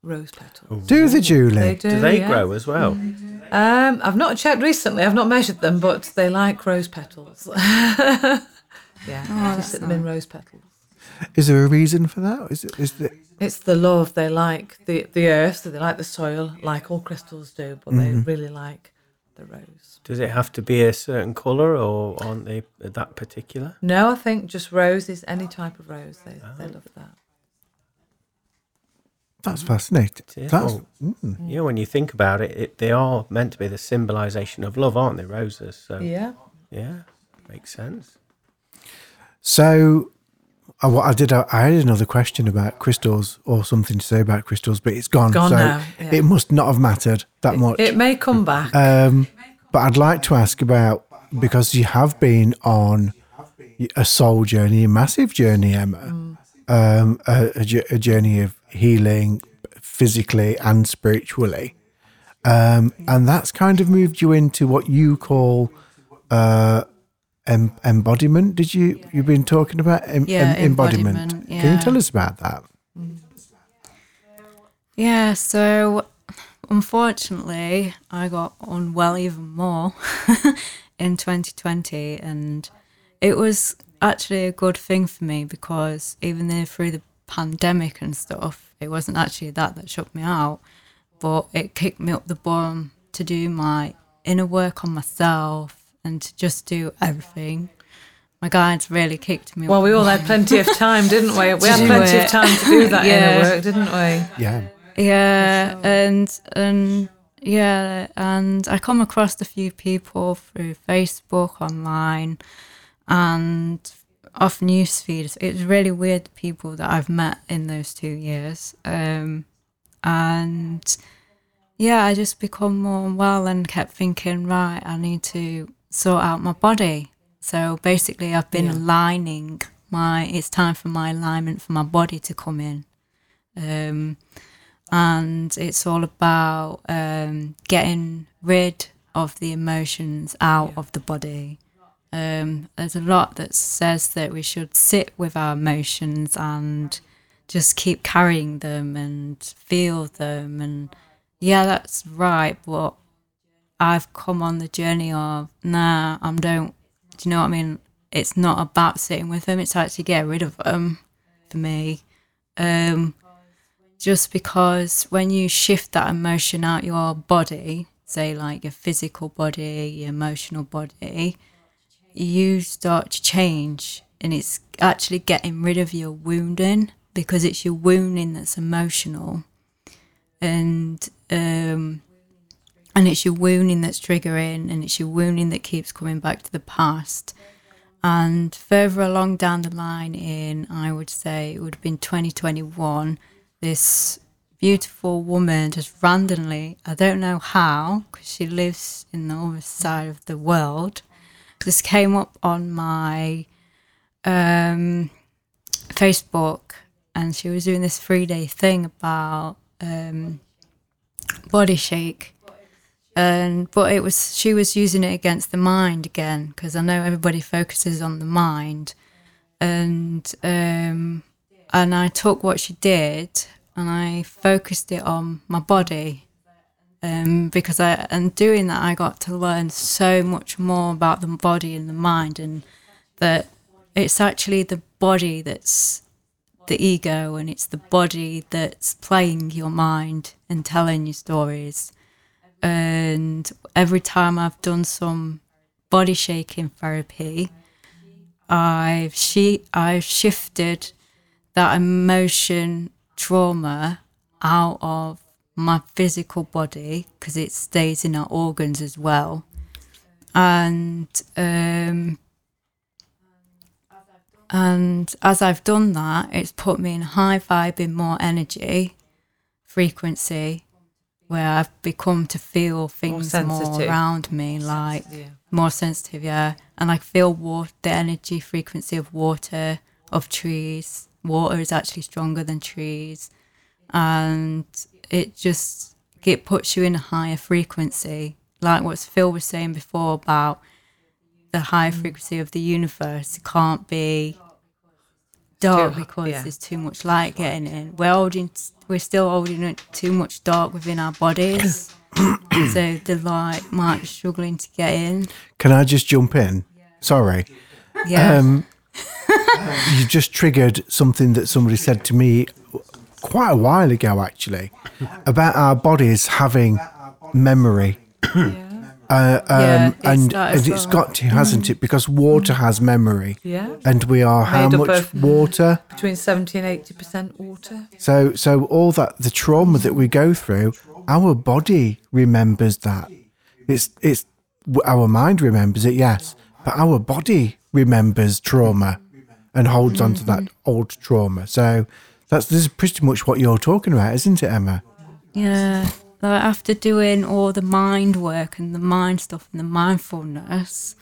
Rose petals. Ooh. Do they, Julie? They do, do they yeah. grow as well? Mm-hmm. Um, I've not checked recently. I've not measured them, but they like rose petals. yeah, oh, just sit them nice. in rose petals. Is there a reason for that? Is it? Is there... It's the love. They like the the earth, so they like the soil, like all crystals do, but mm-hmm. they really like the rose. Does it have to be a certain colour, or aren't they that particular? No, I think just roses, any type of rose. They oh. they love that. That's fascinating. That's, well, mm. yeah, when you think about it, it, they are meant to be the symbolisation of love, aren't they, roses? So, yeah. Yeah, makes sense. So I, I did. I had another question about crystals or something to say about crystals, but it's gone. It's gone so now. Yeah. It must not have mattered that it, much. It may come back. Um, but I'd like to ask about, because you have been on a soul journey, a massive journey, Emma, mm. um, a, a, a journey of healing physically and spiritually, um and that's kind of moved you into what you call uh em- embodiment. Did you you've been talking about em- yeah, em- embodiment, embodiment yeah. Can you tell us about that? Yeah, so unfortunately I got unwell even more in twenty twenty, and it was actually a good thing for me, because even though through the pandemic and stuff, it wasn't actually that that shook me out, but it kicked me up the bum to do my inner work on myself and to just do everything. My guides really kicked me well up. We all had plenty of time, didn't we? We had plenty it. of time to do that yeah. inner work, didn't we? Yeah. Yeah, and and yeah, and I come across a few people through Facebook, online, and off newsfeed. It's really weird, the people that I've met in those two years. Um, and yeah, I just become more unwell and kept thinking, right, I need to sort out my body. So basically I've been yeah. aligning my, it's time for my alignment for my body to come in. Um, and it's all about um, getting rid of the emotions out yeah. of the body. Um, there's a lot that says that we should sit with our emotions and just keep carrying them and feel them. And yeah, that's right. But I've come on the journey of, nah, I don't, do you know what I mean? It's not about sitting with them. It's actually get rid of them for me. Um, just because when you shift that emotion out your body, say like your physical body, your emotional body, you start to change, and it's actually getting rid of your wounding, because it's your wounding that's emotional, and um, and it's your wounding that's triggering, and it's your wounding that keeps coming back to the past. And further along down the line in, I would say it would have been twenty twenty-one, this beautiful woman just randomly, I don't know how, because she lives in the other side of the world, this came up on my um, Facebook, and she was doing this three-day thing about um, body shake, and but it was she was using it against the mind again, because I know everybody focuses on the mind, and um, and I took what she did and I focused it on my body. Um, because I, and doing that, I got to learn so much more about the body and the mind, and that it's actually the body that's the ego, and it's the body that's playing your mind and telling you stories. And every time I've done some body shaking therapy, I've she I've shifted that emotion trauma out of my physical body, because it stays in our organs as well. And um, and as I've done that, it's put me in high vibe, in more energy frequency, where I've become to feel things more, more around me, like sensitive, yeah. more sensitive, yeah. And I feel water, the energy frequency of water, of trees. Water is actually stronger than trees, and it just it puts you in a higher frequency, like what Phil was saying before about the higher frequency of the universe. It can't be dark because yeah. there's too much light getting in. We're holding, we're still holding too much dark within our bodies, so the light might be struggling to get in. Can I just jump in? Sorry. Yeah. Um, you just triggered something that somebody said to me quite a while ago, actually, about our bodies having memory. yeah. uh, um, yeah, it's and, and it's got to, hasn't mm. it? Because water mm. has memory. Yeah. And we are how much water? Between seventy and eighty percent water. So, so all that, the trauma that we go through, our body remembers that. It's, it's our mind remembers it, yes, but our body remembers trauma and holds mm. on to that old trauma. So, That's, this is pretty much what you're talking about, isn't it, Emma? Yeah. Like after doing all the mind work and the mind stuff and the mindfulness,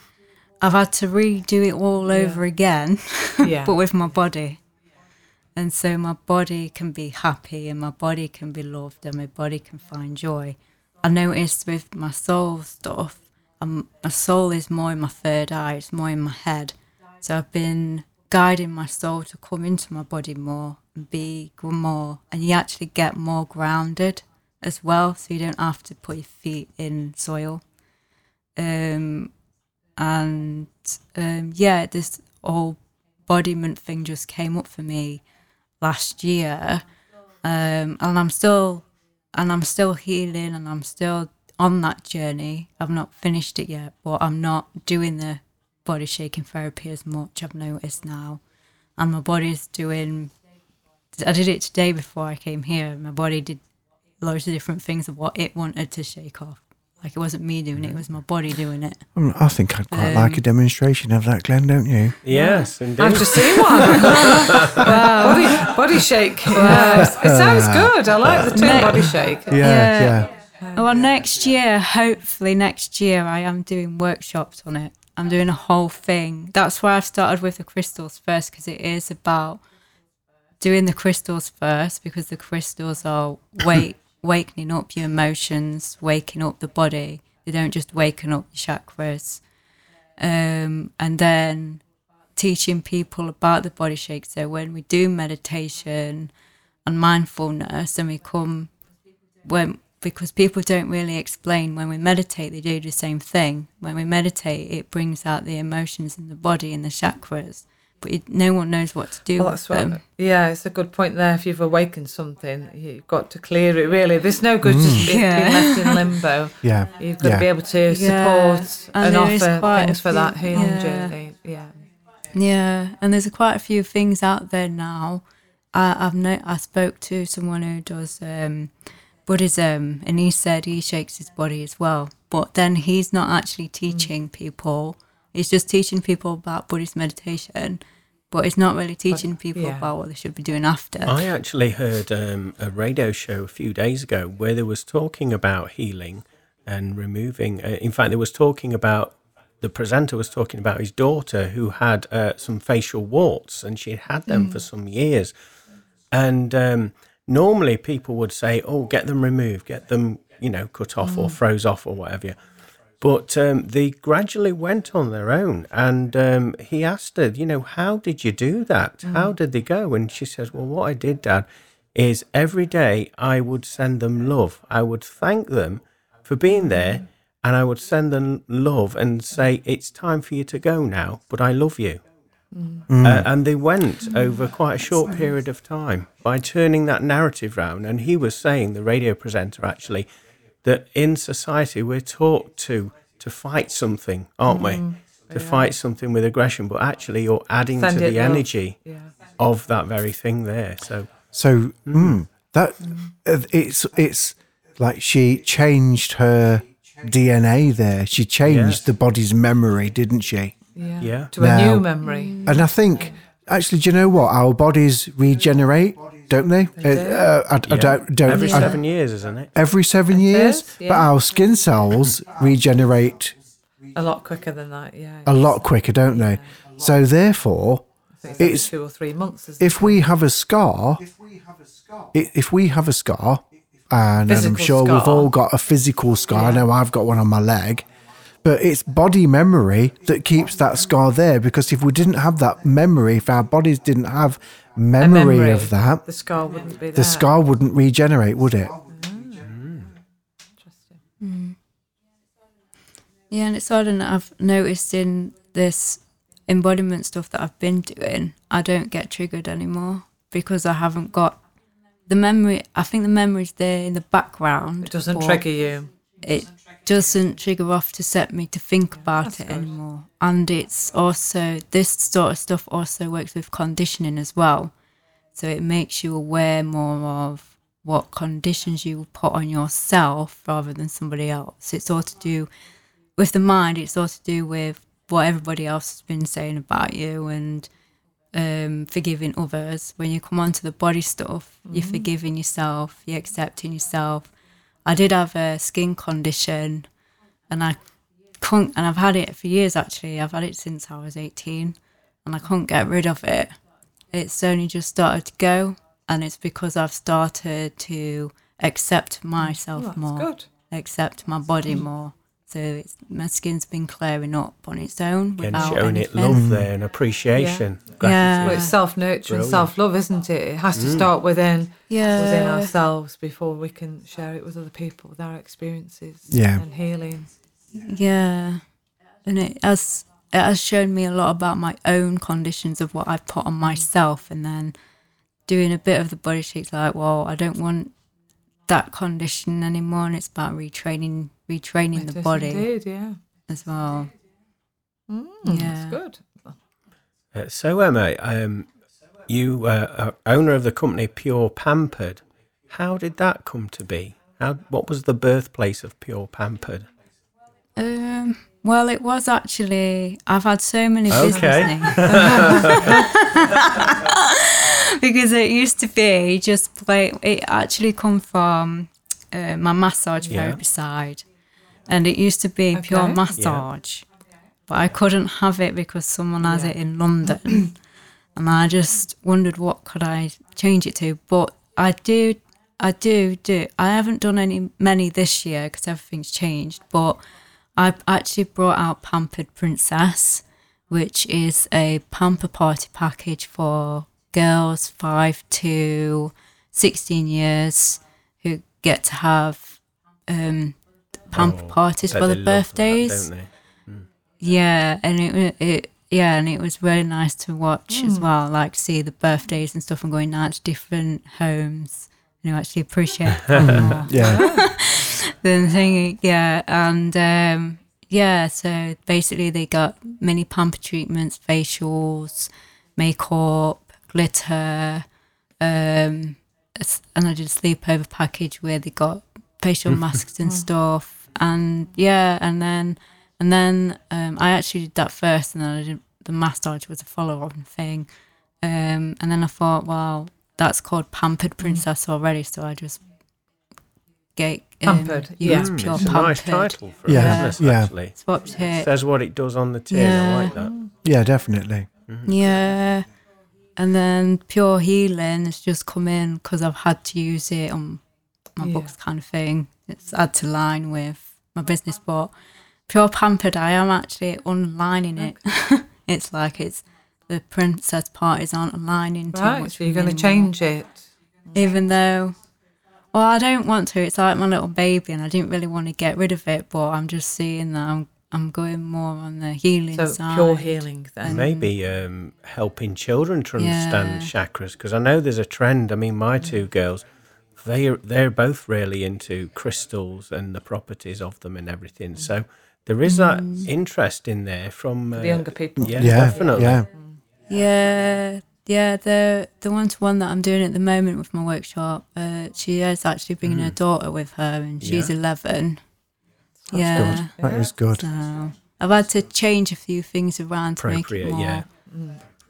I've had to redo it all over yeah. again, yeah. but with my body. And so my body can be happy, and my body can be loved, and my body can find joy. I noticed with my soul stuff, I'm, my soul is more in my third eye, it's more in my head. So I've been guiding my soul to come into my body more, be more, and you actually get more grounded as well, so you don't have to put your feet in soil. Um, and um, yeah, this whole embodiment thing just came up for me last year, um, and I'm still and I'm still healing, and I'm still on that journey. I've not finished it yet, but I'm not doing the body shaking therapy as much, I've noticed now, and my body's doing. I did it today before I came here. My body did loads of different things of what it wanted to shake off. Like it wasn't me doing it, it was my body doing it. I think I'd quite um, like a demonstration of that, Glenn, don't you? Yes, indeed. I've just seen one. Wow. Body, body shake. Wow. It sounds good. I like the term body shake. Yeah, yeah. yeah. Oh, well, yeah, next yeah. year, hopefully next year, I am doing workshops on it. I'm doing a whole thing. That's why I've started with the crystals first, because it is about doing the crystals first, because the crystals are wake, wakening up your emotions, waking up the body. They don't just waken up your chakras. Um, and then teaching people about the body shake. So when we do meditation and mindfulness, and we come... when. Because people don't really explain, when we meditate, they do the same thing. When we meditate, it brings out the emotions in the body and the chakras, but it, no one knows what to do well, with that's them. What, yeah, it's a good point there. If you've awakened something, you've got to clear it, really. There's no good mm. just yeah. being left in limbo. yeah. You've got yeah. to be able to support yeah. and, and offer things few, for that healing yeah. journey. Yeah. Yeah, and there's quite a few things out there now. I, I've no, I spoke to someone who does... Um, Buddhism, and he said he shakes his body as well, but then he's not actually teaching mm. people. He's just teaching people about Buddhist meditation, but it's not really teaching but, people yeah. about what they should be doing after. I actually heard um, a radio show a few days ago where there was talking about healing and removing uh, in fact there was talking about the presenter was talking about his daughter who had uh, some facial warts, and she had had them mm. for some years, and um normally people would say, oh, get them removed, get them, you know, cut off mm. or froze off or whatever. But um, they gradually went on their own. And um, he asked her, you know, how did you do that? Mm. How did they go? And she says, well, what I did, Dad, is every day I would send them love. I would thank them for being there, and I would send them love and say, it's time for you to go now, but I love you. Mm. Uh, and they went mm. over quite a short nice. period of time by turning that narrative round. And he was saying, the radio presenter actually, that in society we're taught to to fight something, aren't mm. we? To yeah. fight something with aggression, but actually you're adding Send to the energy yeah. of that very thing there. So, so mm. Mm, that mm. it's it's like she changed her D N A there. She changed yes. the body's memory, didn't she? Yeah. yeah, to now, a new memory. And I think, actually, do you know what? Our bodies regenerate, don't they? they do. uh, I, yeah. I don't, don't, every I, seven years, isn't it? Every seven it years. Is, yeah. But our skin cells regenerate a lot quicker than that, yeah. A lot quicker, don't they? Yeah. So therefore, it's, it's two or three months. Isn't if it? we have a scar, if we have a scar, if we have a scar, and, and I'm sure scar. we've all got a physical scar. Yeah. I know I've got one on my leg. But it's body memory that keeps that scar there, because if we didn't have that memory, if our bodies didn't have memory, memory. of that, the scar wouldn't be there. The scar wouldn't regenerate, would it? Oh. Mm. Interesting. Mm. Yeah, and it's odd, and I've noticed in this embodiment stuff that I've been doing, I don't get triggered anymore because I haven't got the memory. I think the memory's there in the background. It doesn't trigger you. It doesn't trigger off to set me to think about That's it good. anymore. And it's also, this sort of stuff also works with conditioning as well, so it makes you aware more of what conditions you put on yourself rather than somebody else. It's all to do with the mind. It's all to do with what everybody else has been saying about you, and um forgiving others. When you come onto the body stuff, mm-hmm. you're forgiving yourself, you're accepting yourself. I did have a skin condition, and I couldn't, and I've had it for years actually. I've had it since I was eighteen, and I couldn't get rid of it. It's only just started to go, and it's because I've started to accept myself oh, more, good. accept my body more. So it's, my skin's been clearing up on its own. And showing anything. It love there and appreciation. Yeah. yeah. Well, it's self-nurture and self-love, isn't it? It has to mm. start within yeah. within ourselves before we can share it with other people, with our experiences yeah. and healing. Yeah. And it has, it has shown me a lot about my own conditions of what I've put on myself, and then doing a bit of the body shakes, like, well, I don't want that condition anymore, and it's about retraining retraining it the body indeed, yeah. as well. Mm, yeah. That's good. Uh, so Emma, um, you uh, are owner of the company Pure Pampered. How did that come to be? How, what was the birthplace of Pure Pampered? Um, well, it was actually, I've had so many business okay. names. Because it used to be just play, it actually come from uh, my massage yeah. therapy side, and it used to be okay. pure massage, yeah. but I couldn't have it because someone has yeah. it in London, and I just wondered what could I change it to. But I do, I do do. I haven't done any many this year because everything's changed. But I actually brought out Pampered Princess, which is a pamper party package for girls five to sixteen years who get to have um, pamper oh, parties for their birthdays. That, don't they? Mm. Yeah, and it, it yeah, and it was really nice to watch mm. as well, like see the birthdays and stuff and going out to different homes. You know, actually appreciate that. yeah. The thing, yeah, and um, yeah, so basically they got mini pamper treatments, facials, makeup, glitter, um, and I did a sleepover package where they got facial masks and stuff, and yeah, and then and then um, I actually did that first, and then I did the massage was a follow-on thing, um, and then I thought, well, that's called Pampered Princess already, so I just get. Pampered, um, yeah, mm, pure it's pampered. A nice title for a yeah. business, yeah. actually. Yeah. It says what it does on the tin, yeah. I like that. Yeah, definitely. Mm-hmm. Yeah, and then Pure Healing has just come in because I've had to use it on my yeah. books kind of thing. It's had to line with my business, but Pure Pampered, I am actually unlining it. Okay. It's like it's the princess parties aren't aligning too right, much. So you're going to change it? Even though... Well, I don't want to. It's like my little baby, and I didn't really want to get rid of it. But I'm just seeing that I'm I'm going more on the healing so side. So pure healing, then maybe um, helping children to understand yeah. chakras, because I know there's a trend. I mean, my two girls, they are, they're both really into crystals and the properties of them and everything. So there is that mm. interest in there from uh, the younger people. Yeah, yeah, definitely. Yeah, yeah. Yeah, the the one-to-one that I'm doing at the moment with my workshop, uh, she is actually bringing mm. her daughter with her, and she's yeah. eleven. That's yeah. good. That is good. So I've had to change a few things around to make it more yeah.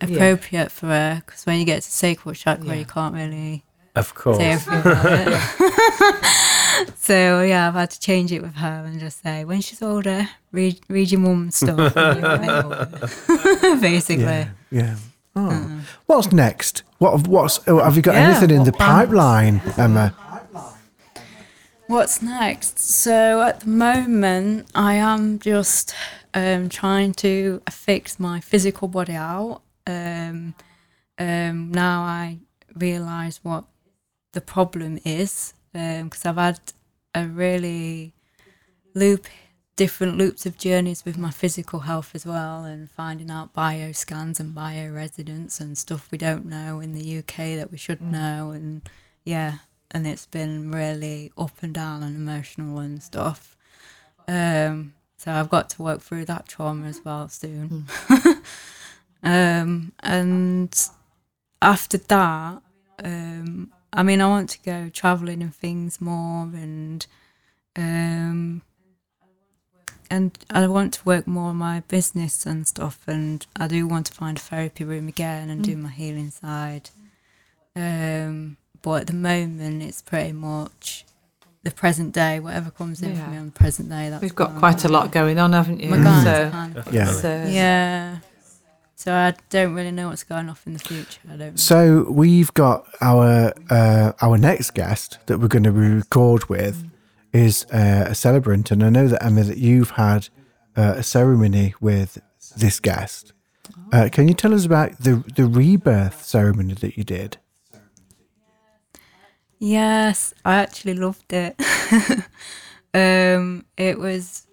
appropriate yeah. for her, because when you get to sacral chakra, yeah. you can't really of course. Say everything about it. So, yeah, I've had to change it with her and just say, when she's older, read, read your mum's stuff. Basically. Yeah. yeah. Oh. Mm. What's next? What what's have you got yeah, anything in the pipeline, Emma? What's next? So at the moment, I am just um, trying to fix my physical body out. Um, um, now I realise what the problem is, because um, I've had a really loop. different loops of journeys with my physical health as well, and finding out bio scans and bio residence and stuff we don't know in the U K that we should mm. know, and yeah, and it's been really up and down and emotional and stuff. Um, so I've got to work through that trauma as well soon. Mm. um, and after that, um, I mean, I want to go travelling and things more, and um. And I want to work more on my business and stuff, and I do want to find a therapy room again and mm. do my healing side. Um, but at the moment, it's pretty much the present day. Whatever comes in yeah. for me on the present day. That's We've got quite a lot going on, haven't you? Mm. So, kind of yeah. So. yeah. So I don't really know what's going off in the future. I don't. So we've got our uh, our next guest that we're going to record with. Mm. Is uh, a celebrant, and I know that Emma, that you've had uh, a ceremony with this guest. Uh, can you tell us about the the rebirth ceremony that you did? Yes, I actually loved it. um, it was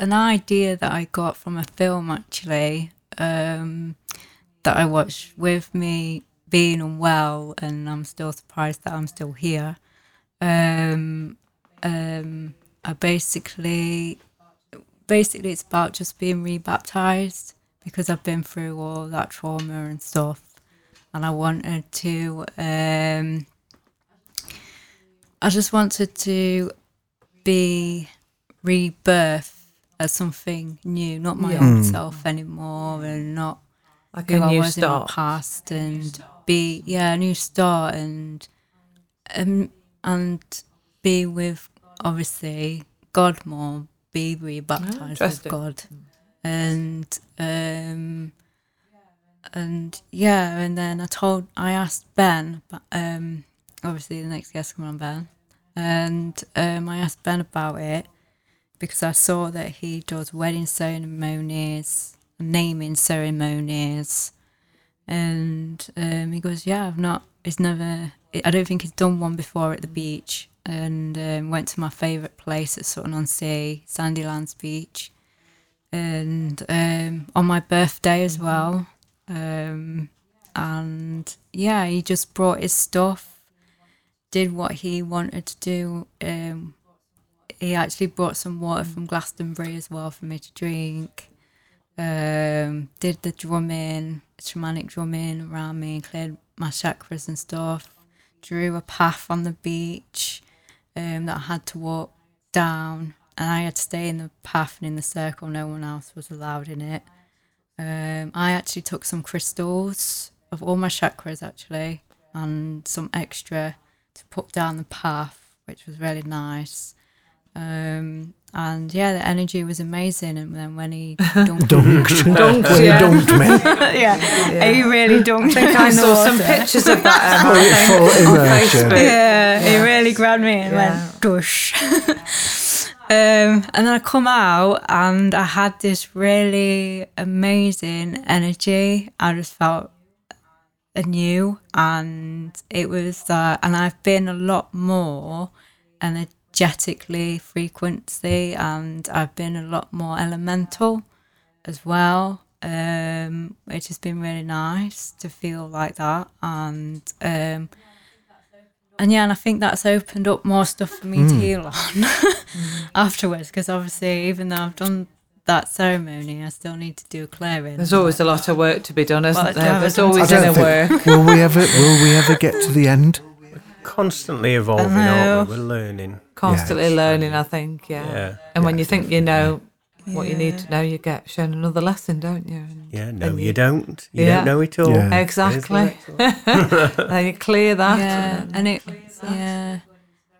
an idea that I got from a film actually um, that I watched with me being unwell, and I'm still surprised that I'm still here. Um, Um, I basically, basically it's about just being rebaptized, because I've been through all that trauma and stuff, and I wanted to, um, I just wanted to be rebirth as something new, not my yeah. old self anymore, and not like who a new I was start. in the past, and be yeah a new start, and um, and. be with, obviously, God more, be re-baptized oh, with God. And, um, and yeah, and then I told, I asked Ben, but, um, obviously the next guest came on, Ben, and um, I asked Ben about it because I saw that he does wedding ceremonies, naming ceremonies, and um, he goes, yeah, I've not, he's never, I don't think he's done one before at the beach, and um, went to my favourite place at Sutton-on-Sea, Sandylands Beach, and um, on my birthday as well, um, and yeah, he just brought his stuff, did what he wanted to do. Um, he actually brought some water from Glastonbury as well for me to drink. Um, did the drumming, shamanic drumming around me, cleared my chakras and stuff. Drew a path on the beach um, that I had to walk down, and I had to stay in the path and in the circle. No one else was allowed in it. Um, I actually took some crystals of all my chakras actually, and some extra to put down the path, which was really nice. Um, and yeah, the energy was amazing. And then when he dunked, dunked, dunked when yeah. he dunked me, yeah. yeah, he really dunked. I think I saw some pictures of that um, oh, on Facebook. Yeah, yeah, he really grabbed me and yeah. went dush. um, and then I come out and I had this really amazing energy. I just felt anew, and it was that. Uh, and I've been a lot more and. energetically frequency, and I've been a lot more elemental as well, um which has been really nice to feel like that, and um and yeah and I think that's opened up more stuff for me mm. to heal on mm. afterwards, because obviously even though I've done that ceremony, I still need to do a clearing. There's always a lot of work to be done, isn't well, there there's always inner work. will we ever will we ever get to the end? Constantly evolving, aren't we? We're learning. Constantly yeah, learning, I think, yeah. yeah. And yeah, when you think you know yeah. what you need to know, you get shown another lesson, don't you? And, yeah, no, you, you don't. You yeah. don't know it all. Yeah. Exactly. Then you clear that. Yeah, and, and it, yeah.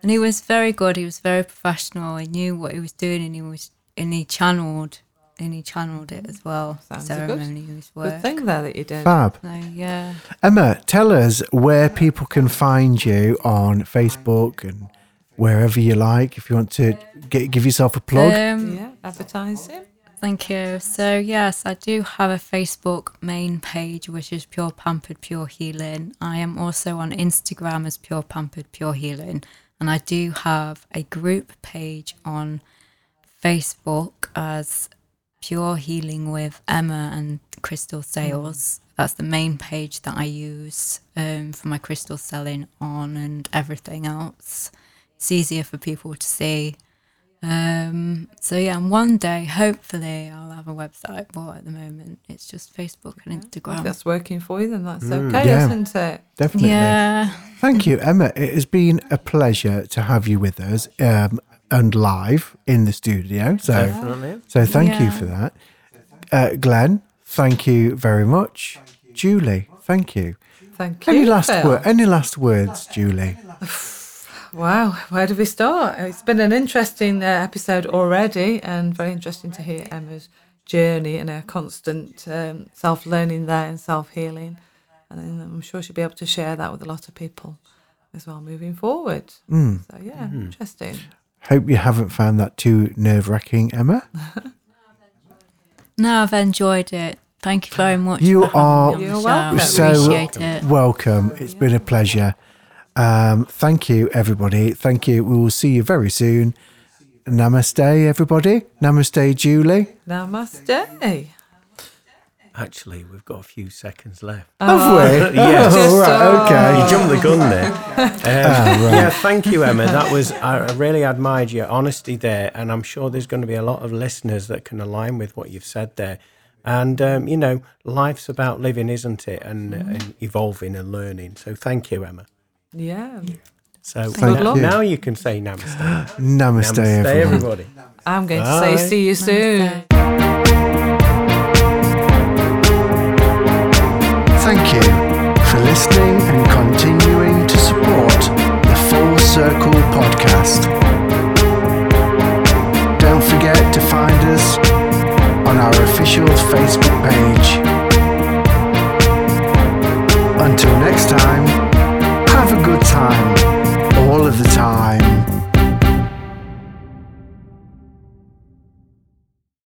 And he was very good. He was very professional. He knew what he was doing, and he was, and he channeled, and he channeled it as well. Sounds a good, good thing there that you did. Fab. So, yeah. Emma, tell us where people can find you on Facebook and wherever you like, if you want to get, give yourself a plug. Um, yeah, advertise it. Thank you. So, yes, I do have a Facebook main page, which is Pure Pampered, Pure Healing. I am also on Instagram as Pure Pampered, Pure Healing. And I do have a group page on Facebook as Pure Healing with Emma and Crystal Sales. Mm. That's the main page that I use um, for my crystal selling on and everything else. It's easier for people to see. Um, so yeah, and one day, hopefully, I'll have a website, but at the moment, it's just Facebook and Instagram. If that's working for you, then that's mm. okay, yeah, isn't it? Definitely. Yeah. Thank you, Emma. It has been a pleasure to have you with us. Um, and live in the studio, so Definitely. so thank yeah. you for that. uh, Glenn, thank you very much. Thank you. Julie, thank you thank you any last, wor- any last words, Julie? Wow, where do we start? It's been an interesting uh, episode already, and very interesting to hear Emma's journey and her constant um, self-learning there and self-healing, and I'm sure she'll be able to share that with a lot of people as well moving forward. mm. So yeah, mm-hmm. interesting. Hope you haven't found that too nerve-wracking, Emma. No, I've enjoyed it. Thank you very much. You are welcome. so it. welcome. It's been a pleasure. Um, thank you, everybody. Thank you. We will see you very soon. Namaste, everybody. Namaste, Julie. Namaste. Actually, we've got a few seconds left. Have we? Yes. Oh, right, okay. You jumped the gun there. Um, oh, right. Yeah, thank you, Emma. That was, I really admired your honesty there. And I'm sure there's going to be a lot of listeners that can align with what you've said there. And, um, you know, life's about living, isn't it? And, mm. and evolving and learning. So thank you, Emma. Yeah. So thank now, you. now you can say namaste. Namaste, namaste, everybody. everybody. I'm going Bye. to say see you soon. Thank you for listening and continuing to support the Full Circle Podcast. Podcast. Don't forget to find us on our official Facebook page. Until next time, have a good time, all of the time.